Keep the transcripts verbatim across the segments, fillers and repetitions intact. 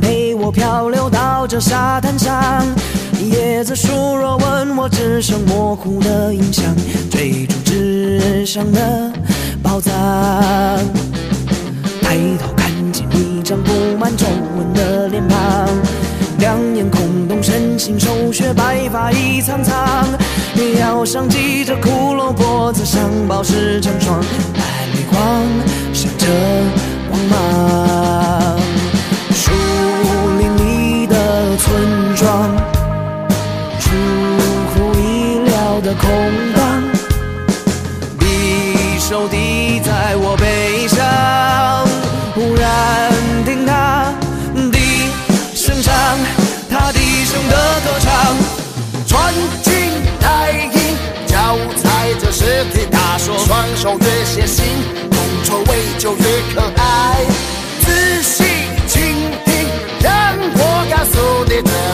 陪我漂流到这沙滩上，椰子树若问我，只剩模糊的印象，追逐纸上的宝藏。抬头看见一张布满皱纹的脸庞，两眼空洞，身形瘦削，白发一苍苍，腰上系着骷髅，脖子上宝石成双，蓝绿光闪着光芒。树林里的村庄，出乎意料的空荡，匕首抵在我背上，忽然听他低声唱，他低声的歌唱，穿裙带衣，脚踩着实体，他说双手越写信，动作味就越可爱，仔细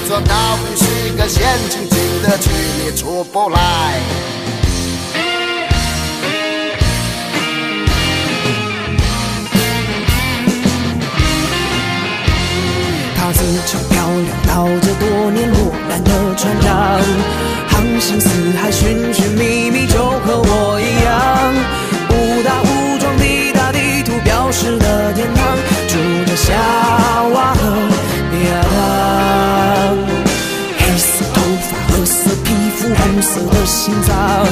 这道不是个陷阱，进得去也出不来。他自称漂亮到这多年落难的船上，航行四海，寻寻觅觅，就和我一样，误打误撞抵达地图标示的天堂，住着夏娃和黑色头发，褐色皮肤，红色的心脏，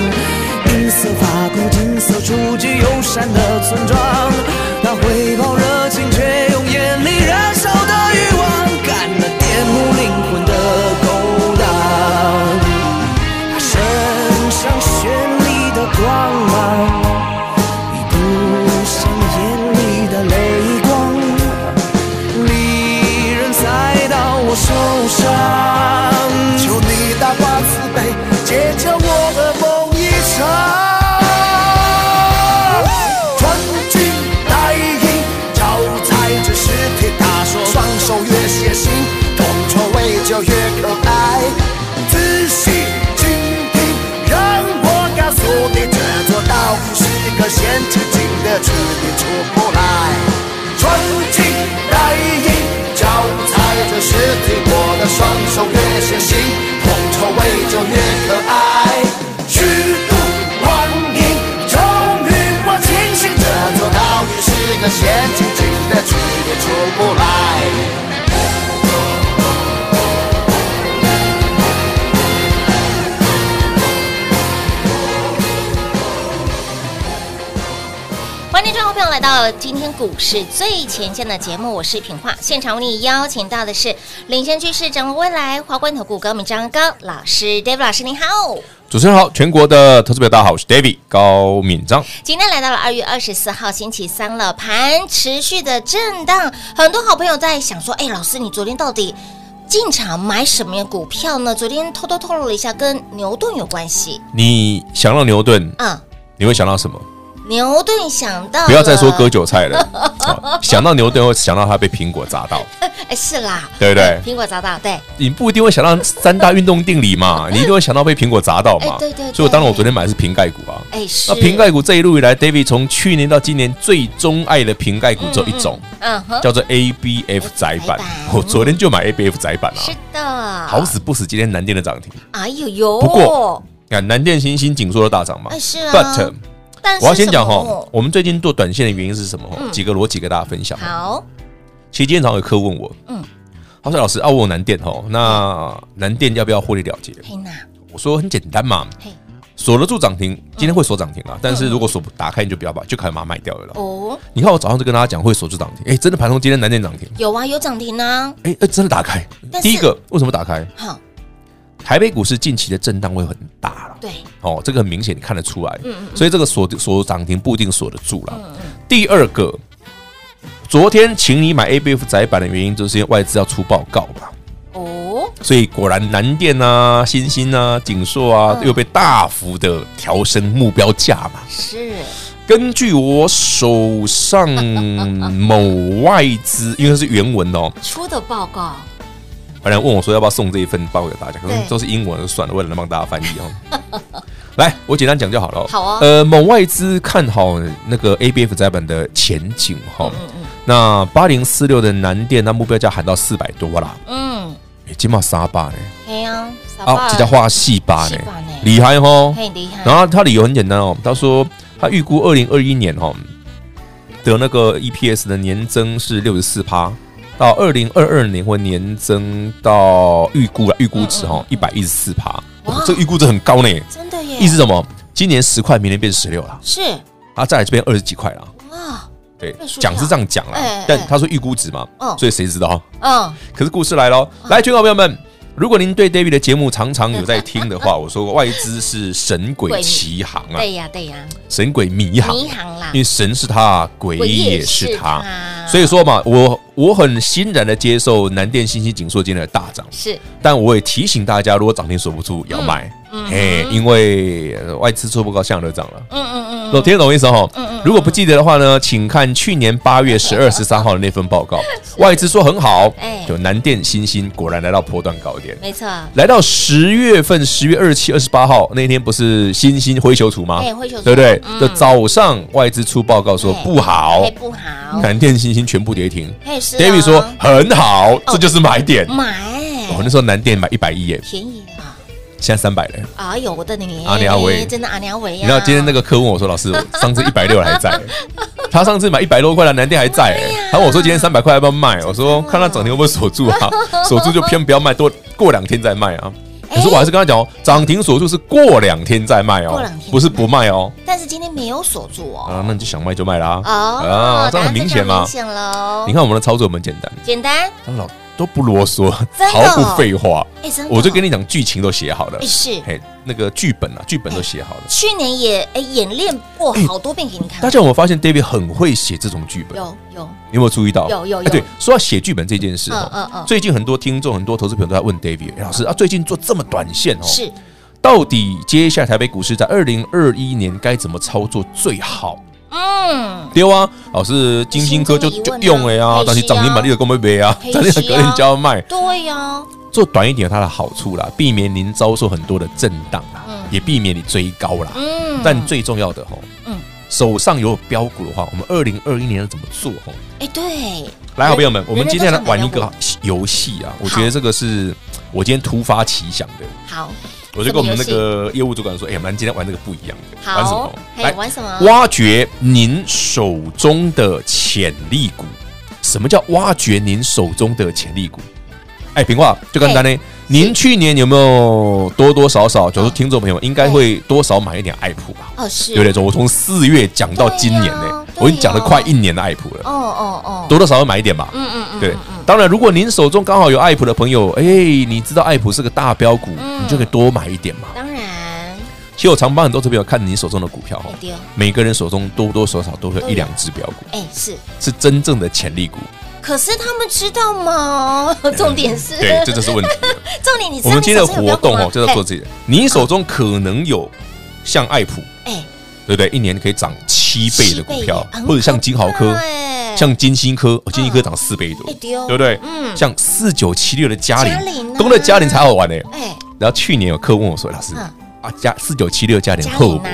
银色发箍，金色雏菊，友善的村庄，他回报热情，却用眼里燃烧的欲望，干了颠覆灵魂的勾当。他身上绚丽的光芒，比不上眼里的泪。受伤，求你大发慈悲，解救我的梦一场。穿裙带衣，脚踩着尸体，他说双手越写信，动作味就越可爱。仔细倾听，让我告诉你，这座岛屿是个陷阱，进得去你出不来。穿裙带衣，脚踩着尸体，我的双手越写信，铜臭味就越可爱。虚度光阴，终于我清醒，这座岛屿是个陷阱，进得去也出不来。来到了今天股市最前线的节目，我是品化，现场为你邀请到的是领先趋势、掌握未来华冠投顾高敏章高老师 ，David 老师您好。主持人好，全国的投资朋友大家好，我是 David 高敏章。今天来到了二月二十四号星期三了，盘持续的震荡，很多好朋友在想说，哎，老师你昨天到底进场买什么股票呢？昨天偷偷透露了一下，跟牛顿有关系。你想到牛顿，嗯，你会想到什么？牛顿想到了，不要再说割韭菜了、哦、想到牛顿会想到他被苹果砸到哎，是啦，对不对？苹果砸到，对，你不一定会想到三大运动定理嘛你一定会想到被苹果砸到嘛，对对对，所以当然我昨天买的是瓶盖股啊，哎，是那瓶盖股这一路以来 David 从去年到今年最钟爱的瓶盖股只有一种、嗯嗯嗯、叫做 A B F 窄板，我昨天就买 A B F 窄板啊，是的，好死不死今天南电的涨停，哎呦呦，不过南电新兴紧缩的大涨嘛，哎，是啊， but我要先讲哈，我们最近做短线的原因是什么？嗯、几个逻辑跟大家分享。好，其实今天早上有客问我，嗯，他说老师，啊，我有南电哈，那南电要不要获利了结？我说很简单嘛，锁得住涨停，今天会锁涨停啊，但是如果锁打开你就不要把，就可能把它卖掉了啦。哦，你看我早上就跟大家讲会锁住涨停，哎、欸，真的盘中今天南电涨停，有啊，有涨停啊，哎、欸欸，真的打开。第一个为什么打开？好，台北股市近期的震荡会很大了，对，哦，这个很明显你看得出来，嗯嗯所以这个锁锁涨停不一定锁得住了、嗯嗯。第二个，昨天请你买 A B F 窄板的原因，就是因为外资要出报告吧。所以果然南电啊、欣兴啊、景硕啊、嗯、又被大幅的调升目标价嘛。是。根据我手上某外资，因为是原文哦出的报告，本来问我说要不要送这一份报告给大家，可能都是英文就算了，为了能帮大家翻译哦。来，我简单讲就好了、哦。好啊、哦。呃，某外资看好那个 A B F 载板的前景哈、哦嗯嗯。那八零四六的南电，那目标价喊到四百多啦。嗯。今嘛三百呢？哎呀，啊，这叫花四百呢，厉害吼！很厉害。然后他理由很简单哦，他说他预估二零二一年哈的那个 E P S 的年增是六十四趴，到二零二二年会年增到预估了预估值哈一百一十四趴，这个预估值很高呢，真的耶！意思是什么？今年十块，明年变十六了，是啊，再来这边二十几块了，哇！对，讲是这样讲啦、欸欸，但他说预估值嘛，欸欸、所以谁知道？嗯，可是故事来咯、嗯、来，全国朋友们，如果您对 David 的节目常常有在听的话，我说过外资是神鬼奇行啊，对呀对呀，神鬼迷航，迷航啦，因为神是他，鬼也是他，是他所以说嘛，我我很欣然的接受南电、欣兴、景硕今天的大涨，是，但我也提醒大家，如果涨停锁不住，要卖。嗯哎，因为外资做不高，下流涨了。嗯嗯嗯，我听得懂意思哈、哦嗯嗯。如果不记得的话呢，请看去年八月十二、十三号的那份报告，外资说很好，哎，就南电、欣兴果然来到波段高点，没错。来到十月份，十月二十七、二十八号那天，不是欣兴灰球图吗？哎，灰球图，对不对？的、嗯、早上外资出报告说不好，哎、不好，南电、欣兴全部跌停。哎、是、哦、，David 说很好、哦，这就是买点，买。我、哦、那时候南电买一百一耶，便宜啊。现在三百了，哎呦我的你阿娘喂，真的阿娘喂呀！你知道今天那个客问我说，老师，我上次一百六还在、欸，他上次买一百多块的南电还在、欸，然后我说今天三百块要不要卖？我说看他涨停会不会锁住啊？锁住就偏不要卖，多过两天再卖啊！可是我还是跟他讲哦，涨停锁住是过两天再卖哦，不是不卖哦。但是今天没有锁住哦，啊，那你就想卖就卖啦啊！啊，这样很明显嘛，你看我们的操作很简单，简单。都不啰嗦，毫不废话、欸哦。我就跟你讲，剧情都写好了，欸、是，哎，那个剧本啊，剧本都写好了。欸、去年也哎、欸、演练过好多遍给你看。欸、大家有没有发现 ，David 很会写这种剧本？有有，有没有注意到？有有有。欸、对，说到写剧本这件事，嗯嗯嗯，最近很多听众、很多投资朋友都在问 David、欸、老师啊，最近做这么短线哦，是，到底接下来台北股市在二零二一年该怎么操作最好？嗯，对啊，老师金星科就就用了呀，但是涨停板你就跟我们买啊，涨停板隔天就要卖。对呀、啊，做短一点有它的好处啦，避免您遭受很多的震荡啦、嗯，也避免你追高啦。嗯，但最重要的吼、嗯，手上有标股的话，我们二零二一年怎么做吼？哎、欸，对，来，好朋友们，我们今天来玩一个游戏啊，我觉得这个是我今天突发奇想的。好。我就跟我们那个业务主管说：“哎、欸，我们今天玩这个不一样的，玩什么？来玩什么？挖掘您手中的潜力股。什么叫挖掘您手中的潜力股？哎、欸，平话就简单呢。您去年有没有多多少少？就是听众朋友应该会多少买一点爱普吧？哦，是，对不对？我从四月讲到今年呢、欸哦，我已经讲了快一年的爱普了。哦哦哦，多多少少买一点吧。嗯嗯嗯，对。”当然，如果您手中刚好有爱普的朋友，哎、欸，你知道爱普是个大标股、嗯，你就可以多买一点嘛。当然，其实我常帮很多朋友看你手中的股票、欸哦、每个人手中多多少少都会有一两只标股，哎、欸，是是真正的潜力股。可是他们知道吗？重点是，嗯、对，这就是问题。重点你知道你手中有标股吗？我们今天的活动哦，就在做自己的、欸，你手中可能有像爱普，哎、欸，对不对？一年可以涨七倍的股票，或者像金豪科。像金星科，哦、金星科涨四倍多、嗯，对不对？嗯、像四九七六的嘉玲，东的嘉玲才好玩呢、欸欸。然后去年有客问我说：“老师、嗯、啊，加四九七六嘉玲厚不？”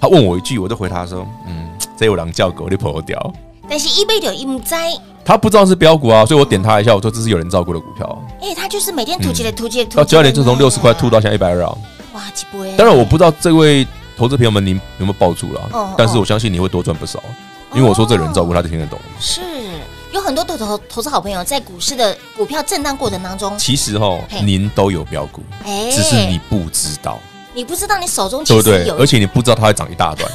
他问我一句，我就回他说：“嗯，这有人叫狗，你跑掉。”但是一杯酒一唔知，他不知道是标股啊，所以我点他一下，我说这是有人照顾的股票、啊。哎、欸，他就是每天吐起来吐起来吐起来。到嘉玲就从六十块吐到现在一百二啊！哇，几倍！当然我不知道这位投资朋友们你有没有抱住了、啊哦，但是我相信你会多赚不少。因为我说这人照顾他就听得懂，是有很多投投资好朋友在股市的股票震荡过程当中，其实哈、哦，您都有标股，只是你不知道，你你不知道你手中其实有，对不对？而且你不知道它会涨一大段。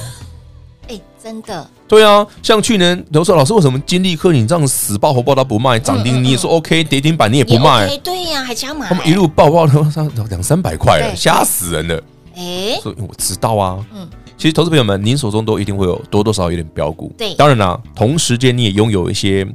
哎，真的。对啊，像去年有时候老师为什么金利科你这样死抱活抱它不卖，涨停你也说 OK， 跌停板你也不卖，对呀，还加码，他们一路抱抱它上两三百块了，吓死人了。哎，所以我知道啊，嗯。其实，投资朋友们，您手中都一定会有多多少少有点标股。对，当然啦、啊，同时间你也拥有一些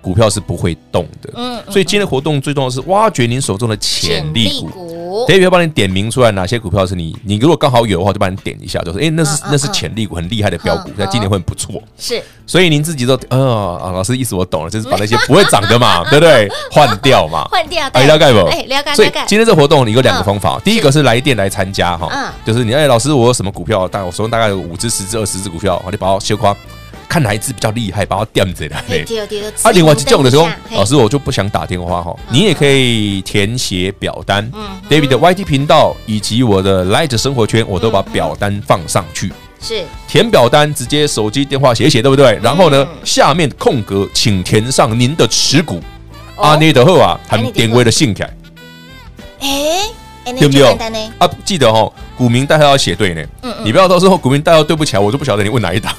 股票是不会动的。嗯，所以今天的活动最重要的是挖掘您手中的潜力股。David要帮你点名出来哪些股票是你，你如果刚好有的话，就帮你点一下，就是哎、欸，那是、嗯、那是潜力股，很厉害的标股，那、嗯、今年会很不错。是，所以您自己都，呃、哦啊，老师意思我懂了，就是把那些不会涨的嘛，对不对？换掉嘛，换掉。哎、啊，了解不？哎、欸，了解。所以今天这活动你有两个方法，嗯、第一个是来电来参加哈，嗯、就是你哎、欸，老师我有什么股票？大概我手上大概有五只、十只、二十只股票，你把我修夸。看哪一支比较厉害，把它点起来。啊，另外一种就是说，老师我就不想打电话哈，你也可以填写表单。David 的 Y T 频道以及我的 Light 生活圈，我都把表单放上去。是填表单，直接手机电话写写，对不对？然后呢，下面空格请填上您的持股。啊，你的好啊，含点位的信起来。哎，对不对？啊，记得哈，股民代号要写对呢。你不要到时候股民代号对不起来，我就不晓得你问哪一档。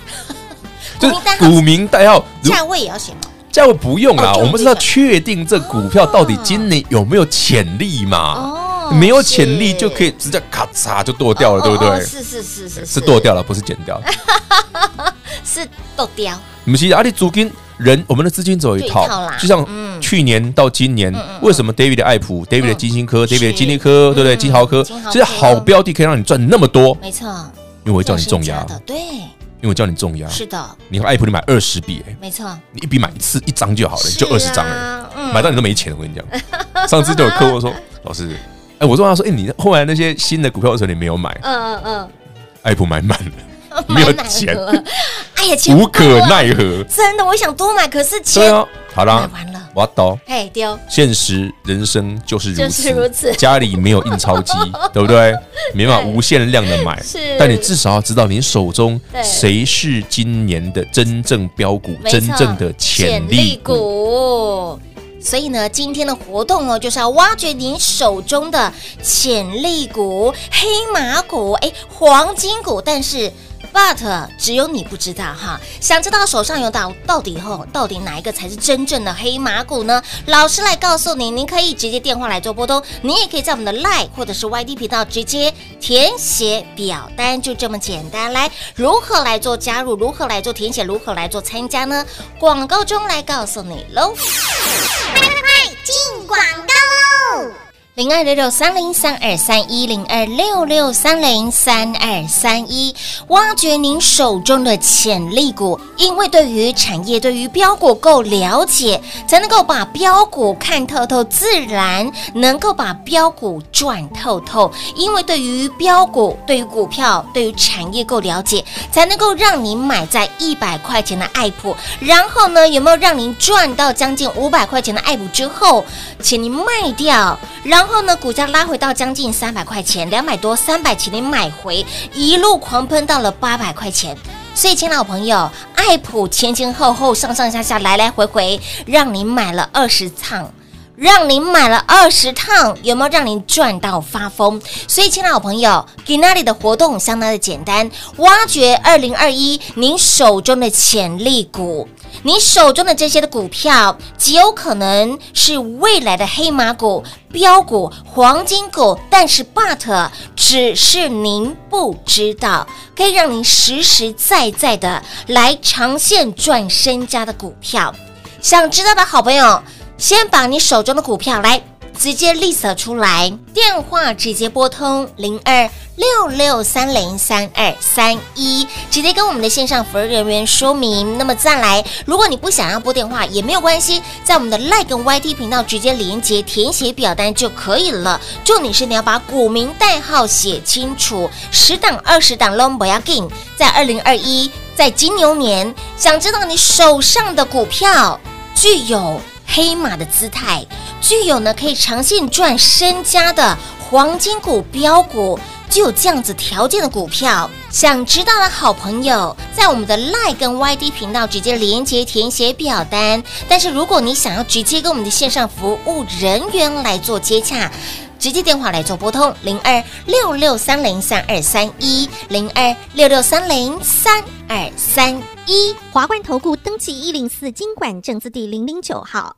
就是股民代号，价位也要写吗？价位不用啦，我们是要确定这股票到底今年有没有潜力嘛？没有潜力就可以直接咔嚓就剁掉了，对不对？是是是是，是剁掉了，不是剪掉，是剁掉。不是啊，你资金人，我们的资金只有一套，就像去年到今年，为什么 David 的爱普、David 的金星科、David 的金利科，对不对？金豪科，其实好标的可以让你赚那么多，没错，因为我会叫你重压，对。因为我叫你重压，是的，你和爱普你买二十笔，哎，没错，你一笔买一次一张就好了，就二十张了，买到你都没钱，我跟你讲。上次就有客户说，老师，哎，我说他说，哎，你后来那些新的股票的时候你没有买，嗯嗯嗯，爱普买满了，没有钱，哎呀，无可奈何，真的，我想多买，可是钱，对啊，好啦，买完了，我倒，哎丢，现实人生就是如此，如此，家里没有印钞机，对不对？没办法无限量的买，但你至少要知道你手中谁是今年的真正标股，真正的潜力股。所以呢，今天的活动哦，就是要挖掘你手中的潜力股、黑马股、哎黄金股，但是。But 只有你不知道哈，想知道手上有到到底后到底哪一个才是真正的黑马股呢？老师来告诉你，您可以直接电话来做拨通，你也可以在我们的 Line 或者是 Y D 频道直接填写表单，就这么简单。来，如何来做加入？如何来做填写？如何来做参加呢？广告中来告诉你喽。快快快，进广告喽！零二六六三零三二三一零二六六三零三二三一，挖掘您手中的潜力股，因为对于产业、对于标股够了解，才能够把标股看透透，自然能够把标股赚透透。因为对于标股、对于股票、对于产业够了解，才能够让你买在一百块钱的爱普，然后呢，有没有让您赚到将近五百块钱的爱普之后，请您卖掉，然后。然后呢，股价拉回到将近三百块钱，两百多、三百，请你买回，一路狂喷到了八百块钱。所以，亲老朋友，爱普前前后后、上上下下、来来回回，让你买了二十趟。让您买了二十趟，有没有让您赚到发疯？所以，亲爱的朋友，今天的活动相当的简单，挖掘二零二一您手中的潜力股，您手中的这些的股票，极有可能是未来的黑马股、标股、黄金股，但是 but 只是您不知道，可以让您实实在在的来长线赚身家的股票。想知道的好朋友。先把你手中的股票来直接列索出来，电话直接拨通零二六六三零三二三一，直接跟我们的线上服务人员说明。那么再来，如果你不想要拨电话也没有关系，在我们的 Line 跟 Y T 频道直接连接填写表单就可以了。重点是你要把股民代号写清楚，十档二十档都不要紧。在二零二一，在金牛年，想知道你手上的股票具有。黑马的姿态，具有呢可以长线赚身家的黄金股、标股，具有这样子条件的股票。想知道的好朋友，在我们的 Line 跟 Y D 频道直接连接填写表单。但是如果你想要直接跟我们的线上服务人员来做接洽，直接电话来做拨通零二六六三零三二三一 零二六六三零三二三一，华冠投顾登记一零四金管证字第零零九号。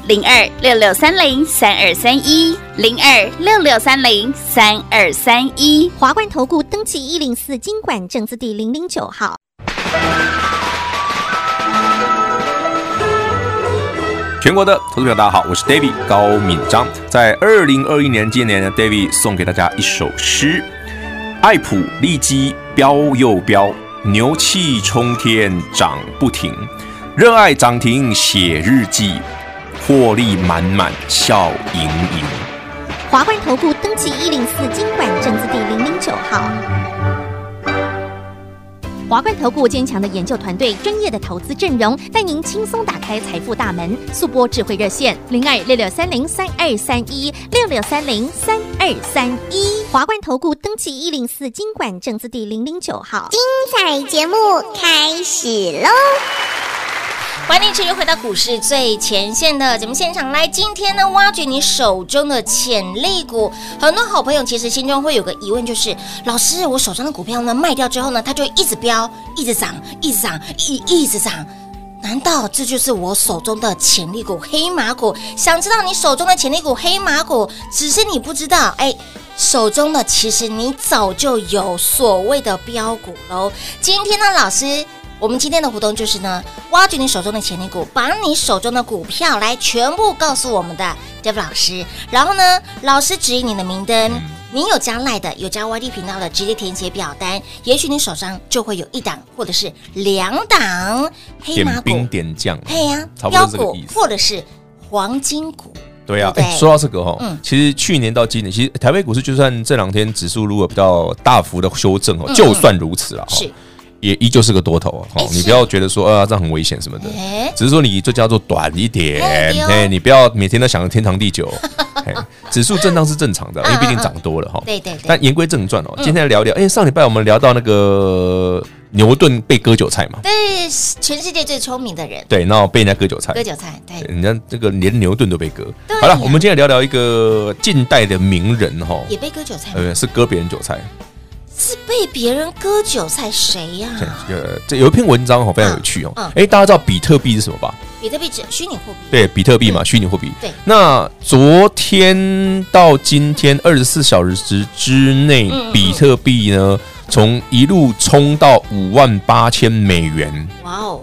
零二六六三零三二三一零二六六三零三二三一。华冠投顾登记一零四金管证字第零零九号。全国的投资者大家好，我是 David 高敏章。在二零二一年今年呢 ，David 送给大家一首诗：爱普利基飙又飙，牛气冲天涨不停，热爱涨停写日记。获利满满，笑盈盈。华冠投顾登记一零四金管证字第零零九号。华冠投顾坚强的研究团队，专业的投资阵容，带您轻松打开财富大门。速播智慧热线零二六六三零三二三一六六三零三二三一。华冠投顾登记一零四金管证字第零零九号。精彩节目开始喽！欢迎持续回到股市最前线的节目现场来，今天呢，挖掘你手中的潜力股。很多好朋友其实心中会有个疑问，就是老师，我手上的股票呢卖掉之后呢，它就一直飙，一直涨，一直涨，一一直涨。难道这就是我手中的潜力股黑马股？想知道你手中的潜力股黑马股，只是你不知道，哎，手中的其实你早就有所谓的标股喽。今天呢，老师。我们今天的活动就是呢，挖掘你手中的潜力股，把你手中的股票来全部告诉我们的 David 老师。然后呢，老师指引你的明灯，你有加 Line 的，有加 Y D 频道的，直接填写表单，也许你手上就会有一档或者是两档黑马股，点兵点将，对呀、啊，标股或者是黄金股。对啊，对对，说到这个哈、哦嗯，其实去年到今年，其实台北股市就算这两天指数如果比较大幅的修正哦，嗯嗯就算如此了、哦，是。也依旧是个多头、哦、你不要觉得说啊这样很危险什么的，只是说你最佳做短一点，哎，你不要每天都想着天长地久。指数震荡是正常的，因为毕竟涨多了哈。对对。但言归正传哦，今天来聊聊，哎，上礼拜我们聊到那个牛顿被割韭菜嘛，对，全世界最聪明的人，对，然后被人家割韭菜，割韭菜，对，人家这个连牛顿都被割。好了，我们今天聊聊一个近代的名人哈，也被割韭菜，呃，是割别人韭菜。是被别人割韭菜谁呀、啊？这有一篇文章非常有趣哦、嗯嗯。大家知道比特币是什么吧？比特币指虚拟货币。对，比特币嘛，虚拟货币。对。那昨天到今天二十四小时之内，嗯嗯嗯比特币呢从一路冲到五万八千美元。哇哦！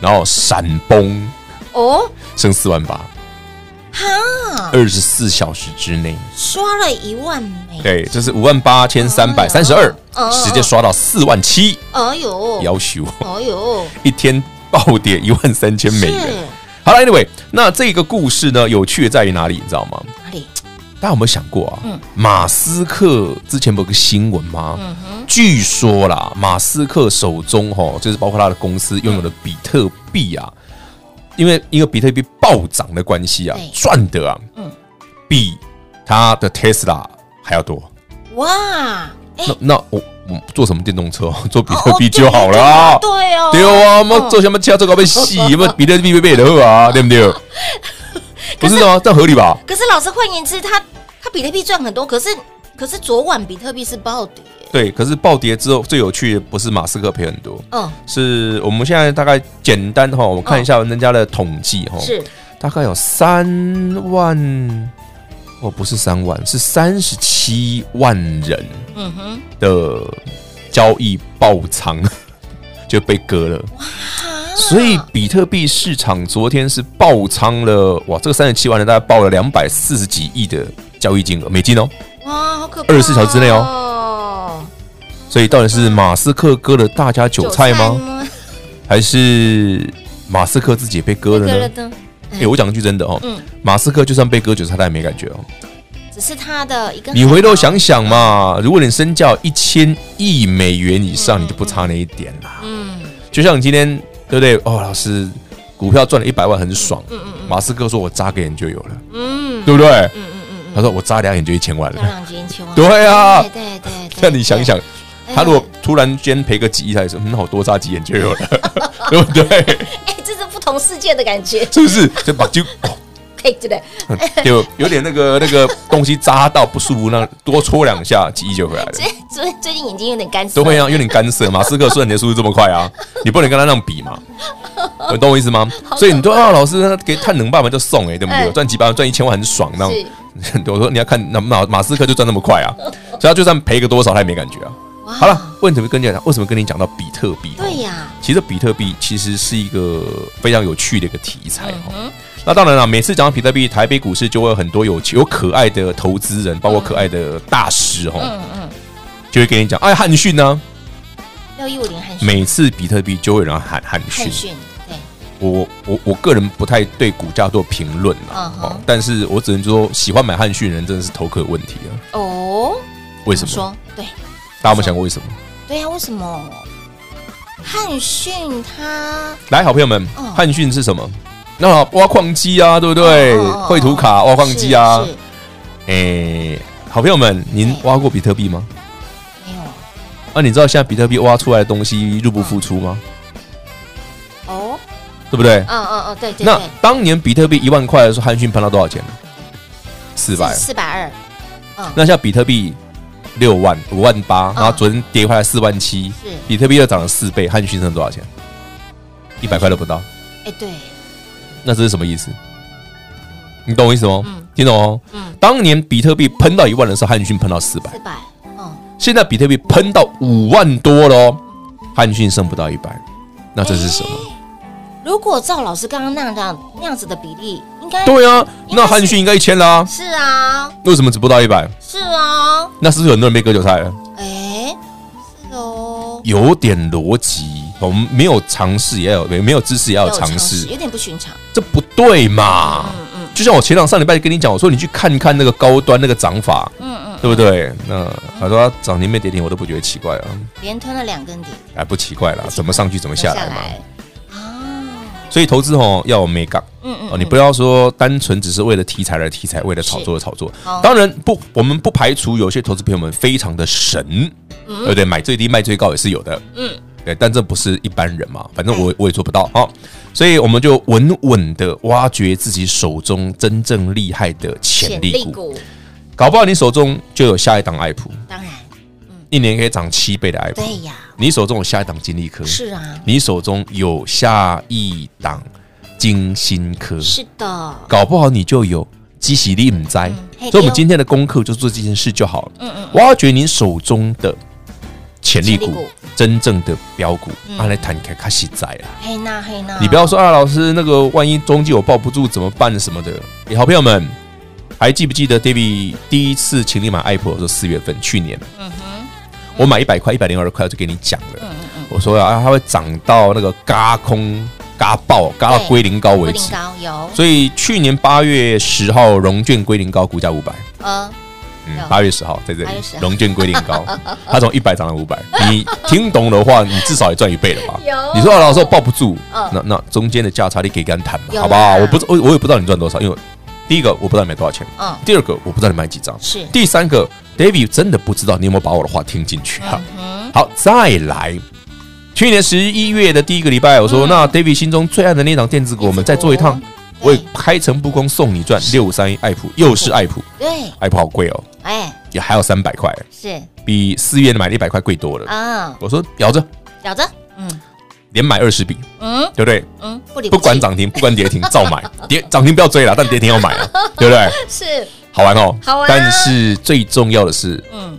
然后闪崩哦，剩四万八。哈，二十四小时之内刷了一万美，对，这是五万八千三百三十二，直接刷到四万七，哎呦，要求，哎呦，一天暴跌一万三千美元。好了 ，Anyway， 那这个故事呢，有趣的在于哪里，你知道吗？哪里？大家有没有想过啊？嗯、马斯克之前不有个新闻吗、嗯？据说啦，马斯克手中哈，就是包括他的公司拥有的比特币啊。因为因为比特币暴涨的关系啊，赚的啊，嗯，比他的 Tesla 还要多。哇，欸、那那我我做什么电动车？做比特币就好了、啊哦。对哦，对啊，我、哦、做什么其他这个被洗，有没有比特币被的啊？对不对？不是吗？这合理吧？可是老师换言之，他他比特币赚很多，可是可是昨晚比特币是暴跌。对，可是暴跌之后最有趣的不是马斯克赔很多，嗯，是我们现在大概简单哈，我看一下人家的统计哈、哦，是大概有三万，哦，不是三万，是三十七万人，嗯哼，的交易爆仓就被割了，所以比特币市场昨天是爆仓了，哇，这个三十七万人大概爆了两百四十几亿的交易金额美金哦，哇，好可怕、哦，二十四小时之内哦。所以到底是马斯克割了大家韭菜 吗, 韭菜吗还是马斯克自己也被割了呢？哎、欸，我讲句真的哦、嗯，马斯克就算被割韭菜，他也没感觉哦。只是它的一个。你回头想想嘛，如果你身价一千亿美元以上，嗯、你就不差那一点啦。嗯，就像你今天对不对？哦，老师，股票赚了一百万很爽。嗯嗯嗯。马斯克说：“我眨个眼就有了。”嗯，对不对？嗯嗯嗯嗯。他说：“我眨两眼就一千万了。”两眼就一千万。对啊。对对 对, 对。那你想想。他如果突然间赔个几亿，他也是很好，多眨几眼就有了，对不对？哎、欸，这是不同世界的感觉，是不是？就把就可以，对不对？有有点那个那个东西扎到不舒服，那多搓两下，几亿就回来了。最最近眼睛有点干涩，都会啊，有点干涩。马斯克瞬间速度这么快啊，你不能跟他那样比嘛，你懂我意思吗？所以你都啊，老师他给探能爸爸就送哎、欸，对不对？赚、欸、几百万，赚一千万很爽那种。我说你要看马马斯克就赚那么快啊，所以他就算赔个多少，他也没感觉啊。Wow. 好了，为什么跟你讲？为什么跟你讲到比特币？对呀，其实比特币其实是一个非常有趣的一个题材、嗯、那当然了，每次讲到比特币，台北股市就会有很多有有可爱的投资人，包括可爱的大师、嗯嗯、就会跟你讲，哎，汉逊呢？六一五零汉逊。每次比特币就会有人喊汉逊。汉逊，对。我我我个人不太对股价做评论啦、嗯哦，但是我只能说，喜欢买汉逊人真的是头壳有问题了。哦。为什么？说对。大家有没有想过为什么？对啊，为什么汉逊他来？好朋友们，汉、哦、逊是什么？那挖矿机啊，对不对？哦、绘图卡、挖矿机啊。哎，好朋友们，您挖过比特币吗？没有。那、啊、你知道现在比特币挖出来的东西入不敷出吗？哦，对不对？嗯嗯嗯，对对。那当年比特币一万块的时候，汉逊喷到多少钱呢？四百，四百二。嗯。那现在比特币。六万五万八，然后昨天跌回来四万七，比特币又涨了四倍，汉逊剩多少钱？一百块都不到。哎、欸，对，那这是什么意思？你懂我意思吗？嗯、听懂哦、嗯。当年比特币喷到一万的时候，汉逊喷到四百。四百。嗯。现在比特币喷到五万多了哦，汉逊剩不到一百，那这是什么？欸、如果照老师刚刚那样那样子的比例，应该对啊，那汉逊应该一千啦。是啊。为什么只不到一百？是啊。那是不是很多人被割韭菜了？哎、欸，是哦，有点逻辑。我们没有尝试，也要有没有知识，也要有尝试，有点不寻常，这不对嘛？嗯嗯、就像我前两上礼拜跟你讲，我说你去看看那个高端那个涨法，嗯嗯，对不对？那他说涨停没跌停，我都不觉得奇怪啊，连吞了两根跌停，哎，不奇怪啦，怎么上去怎么下来嘛。所以投资吼要有美感，嗯嗯，你不要说单纯只是为了题材而题材，为了炒作而炒作。当然不，我们不排除有些投资朋友们非常的神，嗯、对不对？买最低卖最高也是有的，嗯，对，但这不是一般人嘛，反正我我也做不到啊。所以我们就稳稳的挖掘自己手中真正厉害的潜力股，搞不好你手中就有下一档爱普。当然。一年可以涨七倍的 爱普， 对呀，你手中有下一档金利科，是啊，你手中有下一档金星科，是的，搞不好你就有基喜利姆灾，所以我们今天的功课就做这件事就好了，嗯嗯，挖掘你手中的潜力股，真正的标股，啊来谈开开始在啦，嘿呐嘿呐，你不要说啊，老师那个万一中介我抱不住怎么办什么的，欸、好朋友们还记不记得 David 第一次请你买 爱普 的时候，四月份去年，嗯哼。我买一百块、一百零二块，就给你讲了。嗯嗯、我说啊，它会涨到那个嘎空、嘎爆、嘎到归零高为止。归零高有。所以去年八月十号，融券归零高，股价五百。呃，嗯，八月十号在这里，融券归零高，它从一百涨到五百。你听懂的话，你至少也赚一倍了吧？有。你说啊，老师我抱不住，呃、那那中间的价差你可以跟他谈嘛，好不好？我不我我也不知道你赚多少，因为第一个我不知道你买多少钱，嗯、第二个我不知道你买几张，是，第三个。David 真的不知道你有没有把我的话听进去啊、嗯？好，再来，去年十一月的第一个礼拜，我说、嗯、那 David 心中最爱的那档电子股，我们再做一趟，我也开诚布公送你赚六五三一爱普，又是爱普，对，爱普好贵哦，哎，也还有三百块，是比四月买的一百块贵多了啊、哦！我说咬着，咬着，嗯，连买二十笔，嗯，对不对？嗯，不理不管涨停，不管跌停，照买，跌涨停不要追啦，但跌停要买啦，对不对？是。好玩哦，好玩、啊！但是最重要的是，嗯，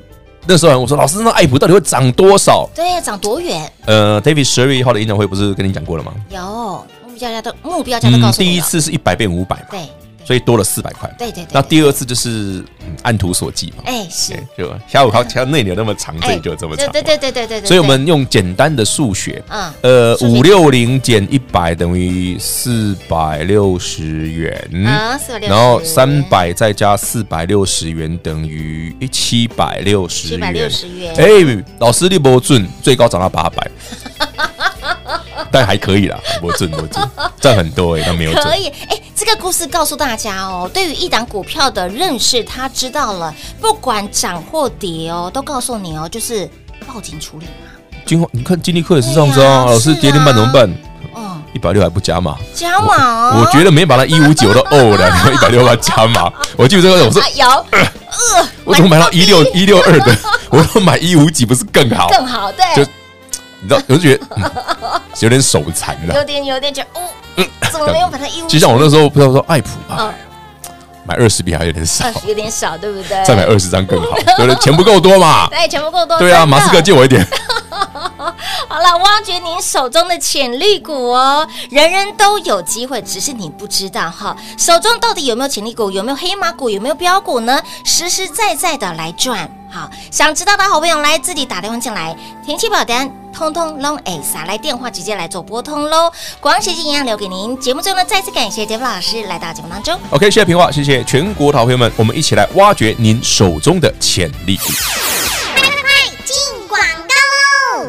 那时候我说老师，那爱普到底会涨多少？对、啊，涨多远？呃 ，David 十二月一号的演讲会不是跟你讲过了吗？有目标价都目标价都告诉我了、嗯。第一次是一百变五百嘛？对，所以多了四百块。对对 对, 对。那第二次就是、嗯、按图索骥嘛。哎，是。就下午考前那里有那么长，这里就这么长。对对对对对对。所以我们用简单的数学，嗯，呃，五六零减一百等于四百六十元。啊，四百六十。然后三百再加四百六十元等于一七百六十元。七百六十元。哎，老师你不准，最高涨到八百。但还可以啦，没准没准，赚很多哎、欸，但没有准。可以哎、欸，这个故事告诉大家哦，对于一档股票的认识，他知道了，不管涨或跌哦，都告诉你哦，就是报警处理嘛。今后你看金立科也是这样子啊，老师跌停板怎么办？嗯，一百六还不加码？加码、哦我？我觉得没把它一五九都哦了，你一百六把它加码。我记得这个我说、啊、有、呃呃，我怎么买到一六一六二的？我说买一五几不是更好？更好对。你知道，我就觉得、嗯、有点手残了，有点有点觉得哦、嗯，怎么没有把它一五？就像我那时候不知道说爱普啊，哦、买二十笔还有点少，有点少，对不对？再买二十张更好，对不对？钱不够多嘛？对，钱不够多。对啊，马斯克借我一点。好了，挖掘您手中的潜力股哦，人人都有机会，只是你不知道哈。手中到底有没有潜力股？有没有黑马股？有没有标股呢？实实在在的来赚。好，想知道的好朋友来自己打电话进来，填起表单。通通拢哎，撒来电话直接来做拨通喽。广喜金一样留给您。节目中呢，再次感谢 David 老师来到节目当中。OK， 谢谢平话，谢谢全国好朋友们，我们一起来挖掘您手中的潜力股。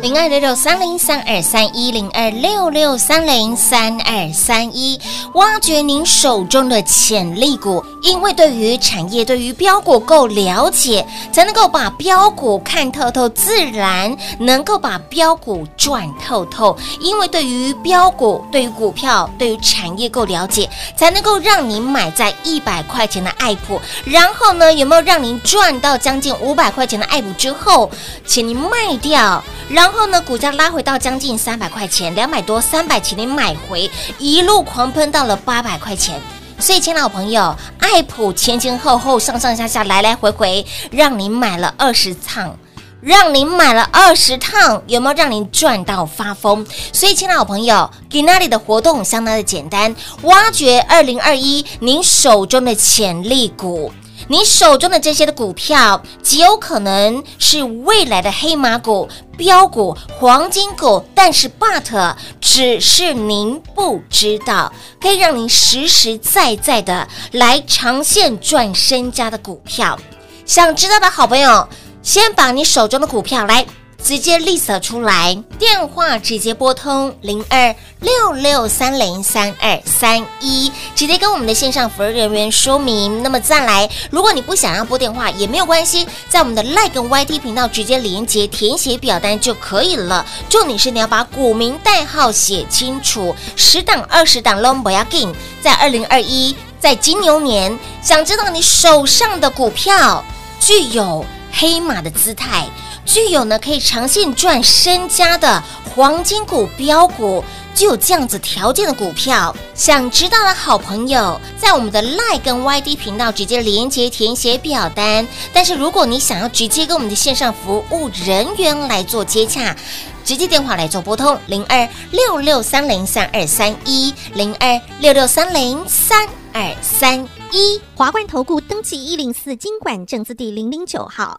零二六六三零三二三一零二六六三零三二三一，挖掘您手中的潜力股，因为对于产业、对于标股够了解，才能够把标股看透透，自然能够把标股赚透透。因为对于标股、对于股票、对于产业够了解，才能够让你买在一百块钱的爱普，然后呢，有没有让您赚到将近五百块钱的爱普之后，请您卖掉，然后。然后呢，股价拉回到将近三百块钱，两百多、三百，请你买回，一路狂喷到了八百块钱。所以，亲爱的朋友，爱普前前后后、上上下下、来来回回，让你买了二十趟。让您买了二十趟，有没有让您赚到发疯？所以，亲爱的朋友，给那里的活动相当的简单，挖掘二零二一您手中的潜力股。你手中的这些的股票极有可能是未来的黑马股、标股、黄金股，但是 but 只是您不知道，可以让您实实在在的来长线赚身家的股票。想知道的好朋友，先把你手中的股票来直接 list 出来，电话直接拨通零二六六三零三二三一，直接跟我们的线上服务人员说明。那么再来，如果你不想要拨电话也没有关系，在我们的 Line 跟 Y T 频道直接连接填写表单就可以了。重点是你要把股民代号写清楚，十档二十档都不要紧。在二零二一，在金牛年，想知道你手上的股票具有黑马的姿态，具有呢可以长线赚身家的黄金股、标股，就有这样子条件的股票，想知道的好朋友，在我们的 Line 跟 Y D 频道直接连接填写表单。但是如果你想要直接跟我们的线上服务人员来做接洽，直接电话来做拨通零二六六三零三二三一 零二六六三零三二三一。华冠投顾登记一零四金管证字第零零九号。